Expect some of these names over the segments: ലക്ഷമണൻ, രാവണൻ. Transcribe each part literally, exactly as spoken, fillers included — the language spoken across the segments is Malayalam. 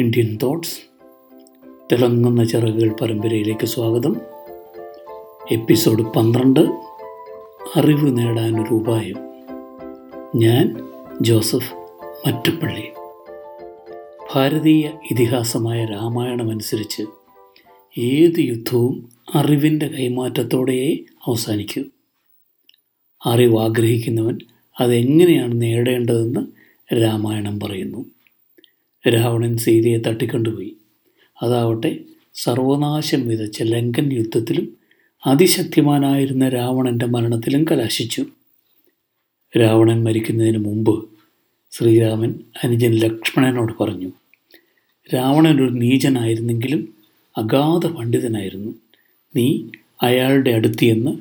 ഇന്ത്യൻ തോട്ട്സ് തിളങ്ങുന്ന ചിറകുകൾ പരമ്പരയിലേക്ക് സ്വാഗതം. എപ്പിസോഡ് പന്ത്രണ്ട്, അറിവ് നേടാനൊരു ഉപായം. ഞാൻ ജോസഫ് മറ്റുപ്പള്ളി. ഭാരതീയ ഇതിഹാസമായ രാമായണമനുസരിച്ച് ഏത് യുദ്ധവും അറിവിൻ്റെ കൈമാറ്റത്തോടെയേ അവസാനിക്കൂ. അറിവ് ആഗ്രഹിക്കുന്നവൻ അതെങ്ങനെയാണ് നേടേണ്ടതെന്ന് രാമായണം പറയുന്നു. രാവണൻ സീതയെ തട്ടിക്കൊണ്ടുപോയി. അതാവട്ടെ സർവനാശം വിതച്ച ലങ്കൻ യുദ്ധത്തിലും അതിശക്തിമാനായിരുന്ന രാവണൻ്റെ മരണത്തിലും കലാശിച്ചു. രാവണൻ മരിക്കുന്നതിന് മുമ്പ് ശ്രീരാമൻ അനുജൻ ലക്ഷമണനോട് പറഞ്ഞു, രാവണൻ ഒരു നീചനായിരുന്നെങ്കിലും അഗാധ പണ്ഡിതനായിരുന്നു. നീ അയാളുടെ അടുത്ത് എന്ന്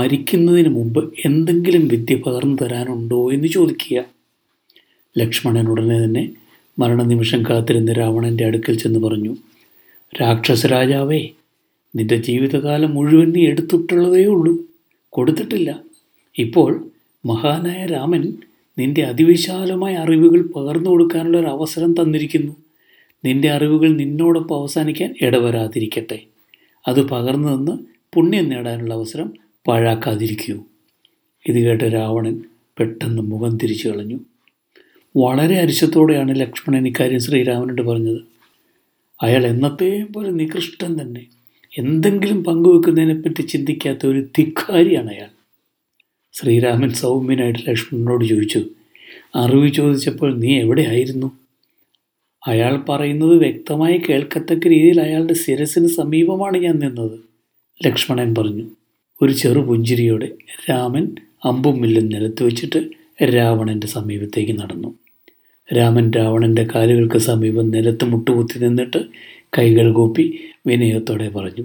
മരിക്കുന്നതിന് മുമ്പ് എന്തെങ്കിലും വിദ്യ പകർന്നു തരാനുണ്ടോ എന്ന് ചോദിക്കുക. ലക്ഷ്മണൻ ഉടനെ തന്നെ മരണനിമിഷം കാത്തിരുന്ന രാവണൻ്റെ അടുക്കൽ ചെന്ന് പറഞ്ഞു, രാക്ഷസ രാജാവേ, നിൻ്റെ ജീവിതകാലം മുഴുവൻ നീ എടുത്തിട്ടുള്ളതേ ഉള്ളൂ, കൊടുത്തിട്ടില്ല. ഇപ്പോൾ മഹാനായ രാമൻ നിൻ്റെ അതിവിശാലമായ അറിവുകൾ പകർന്നു കൊടുക്കാനുള്ള ഒരു അവസരം തന്നിരിക്കുന്നു. നിൻ്റെ അറിവുകൾ നിന്നോടൊപ്പം അവസാനിക്കാൻ ഇടവരാതിരിക്കട്ടെ. അത് പകർന്നു തന്ന് പുണ്യം നേടാനുള്ള അവസരം പാഴാക്കാതിരിക്കൂ. ഇത് കേട്ട രാവണൻ പെട്ടെന്ന് മുഖം തിരിച്ചു കളഞ്ഞു. വളരെ അരിശത്തോടെയാണ് ലക്ഷ്മണൻ ഇക്കാര്യം ശ്രീരാമനോട് പറഞ്ഞത്. അയാൾ എന്നത്തെയും പോലെ നികൃഷ്ടൻ തന്നെ. എന്തെങ്കിലും പങ്കുവെക്കുന്നതിനെപ്പറ്റി ചിന്തിക്കാത്ത ഒരു ധിക്കാരിയാണ് അയാൾ. ശ്രീരാമൻ സൗമ്യനായിട്ട് ലക്ഷ്മണനോട് ചോദിച്ചു, അറിവ് ചോദിച്ചപ്പോൾ നീ എവിടെയായിരുന്നു? അയാൾ പറയുന്നത് വ്യക്തമായി കേൾക്കത്തക്ക രീതിയിൽ അയാളുടെ ശിരസിന് സമീപമാണ് ഞാൻ നിന്നത്, ലക്ഷ്മണൻ പറഞ്ഞു. ഒരു ചെറു പുഞ്ചിരിയോടെ രാമൻ അമ്പും വില്ലും നിലത്ത് വെച്ചിട്ട് രാവണൻ്റെ സമീപത്തേക്ക് നടന്നു. രാമൻ രാവണൻ്റെ കാലുകൾക്ക് സമീപം നിലത്ത് മുട്ടുകുത്തി നിന്നിട്ട് കൈകൾ കൂപ്പി വിനയത്തോടെ പറഞ്ഞു,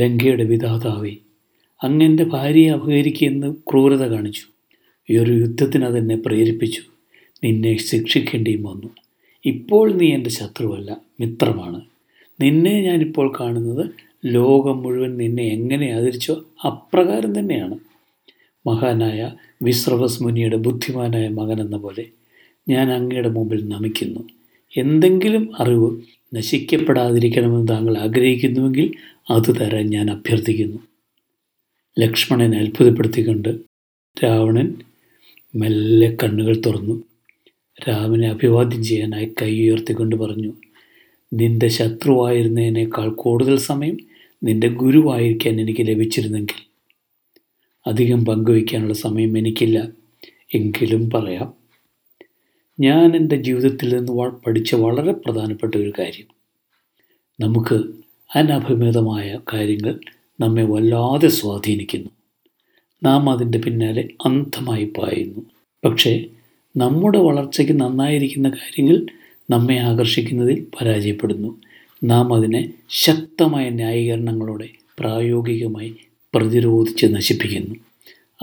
ലങ്കയുടെ വിധാതാവേ, അങ്ങെൻ്റെ ഭാര്യയെ അപഹരിക്കുമെന്ന് ക്രൂരത കാണിച്ചു. ഈ ഒരു യുദ്ധത്തിന് അതെന്നെ പ്രേരിപ്പിച്ചു. നിന്നെ ശിക്ഷിക്കേണ്ടിയും വന്നു. ഇപ്പോൾ നീ എൻ്റെ ശത്രുവല്ല, മിത്രമാണ്. നിന്നെ ഞാനിപ്പോൾ കാണുന്നത് ലോകം മുഴുവൻ നിന്നെ എങ്ങനെ ആദരിച്ചോ അപ്രകാരം തന്നെയാണ്. മഹാനായ വിശ്രവസ് മുനിയുടെ ബുദ്ധിമാനായ മകനെന്ന പോലെ ഞാൻ അങ്ങയുടെ മുമ്പിൽ നമിക്കുന്നു. എന്തെങ്കിലും അറിവ് നശിക്കപ്പെടാതിരിക്കണമെന്ന് താങ്കൾ ആഗ്രഹിക്കുന്നുവെങ്കിൽ അത് തരാൻ ഞാൻ അഭ്യർത്ഥിക്കുന്നു. ലക്ഷ്മണനെ അത്ഭുതപ്പെടുത്തിക്കൊണ്ട് രാവണൻ മെല്ലെ കണ്ണുകൾ തുറന്നു. രാമനെ അഭിവാദ്യം ചെയ്യാനായി കൈ ഉയർത്തിക്കൊണ്ട് പറഞ്ഞു, നിൻ്റെ ശത്രുവായിരുന്നതിനേക്കാൾ കൂടുതൽ സമയം നിൻ്റെ ഗുരുവായിരിക്കാൻ എനിക്ക് ലഭിച്ചിരുന്നെങ്കിൽ. അധികം പങ്കുവയ്ക്കാനുള്ള സമയം എനിക്കില്ല, എങ്കിലും പറയാം. ഞാൻ എൻ്റെ ജീവിതത്തിൽ നിന്ന് പഠിച്ച വളരെ പ്രധാനപ്പെട്ട ഒരു കാര്യം, നമുക്ക് അനഭിമിതമായ കാര്യങ്ങൾ നമ്മെ വല്ലാതെ സ്വാധീനിക്കുന്നു. നാം അതിൻ്റെ പിന്നാലെ അന്ധമായി പായുന്നു. പക്ഷേ നമ്മുടെ വളർച്ചയ്ക്ക് നന്നായിരിക്കുന്ന കാര്യങ്ങൾ നമ്മെ ആകർഷിക്കുന്നതിൽ പരാജയപ്പെടുന്നു. നാം അതിനെ ശക്തമായ ന്യായീകരണങ്ങളോടെ പ്രായോഗികമായി പ്രതിരോധിച്ച് നശിപ്പിക്കുന്നു.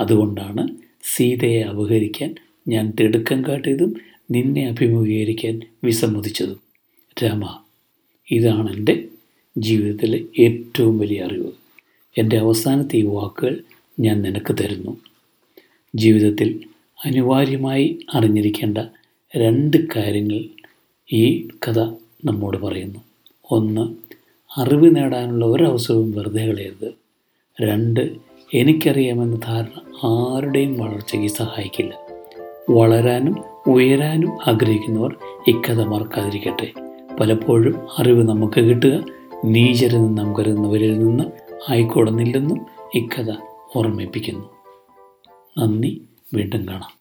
അതുകൊണ്ടാണ് സീതയെ അപഹരിക്കാൻ ഞാൻ തിടുക്കം കാട്ടിയതും നിന്നെ അഭിമുഖീകരിക്കാൻ വിസമ്മതിച്ചതും. രാമ, ഇതാണ് എൻ്റെ ജീവിതത്തിലെ ഏറ്റവും വലിയ അറിവ്. എൻ്റെ അവസാനത്തെ ഈ വാക്കുകൾ ഞാൻ നിനക്ക് തരുന്നു. ജീവിതത്തിൽ അനിവാര്യമായി അറിഞ്ഞിരിക്കേണ്ട രണ്ട് കാര്യങ്ങൾ ഈ കഥ നമ്മോട് പറയുന്നു. ഒന്ന്, അറിവ് നേടാനുള്ള ഒരവസരവും വെറുതെ കളയരുത്. രണ്ട്, എനിക്കറിയാമെന്ന ധാരണ ആരുടെയും വളർച്ചയ്ക്ക് സഹായിക്കില്ല. വളരാനും ഉയരാനും ആഗ്രഹിക്കുന്നവർ ഇക്കഥ മറക്കാതിരിക്കട്ടെ. പലപ്പോഴും അറിവ് നമുക്ക് കിട്ടുക നീചരെന്ന് നാം കരുതുന്നവരിൽ നിന്ന് ആയിക്കോടുന്നില്ലെന്നും ഇക്കഥ ഓർമ്മിപ്പിക്കുന്നു. നന്ദി, വീണ്ടും കാണാം.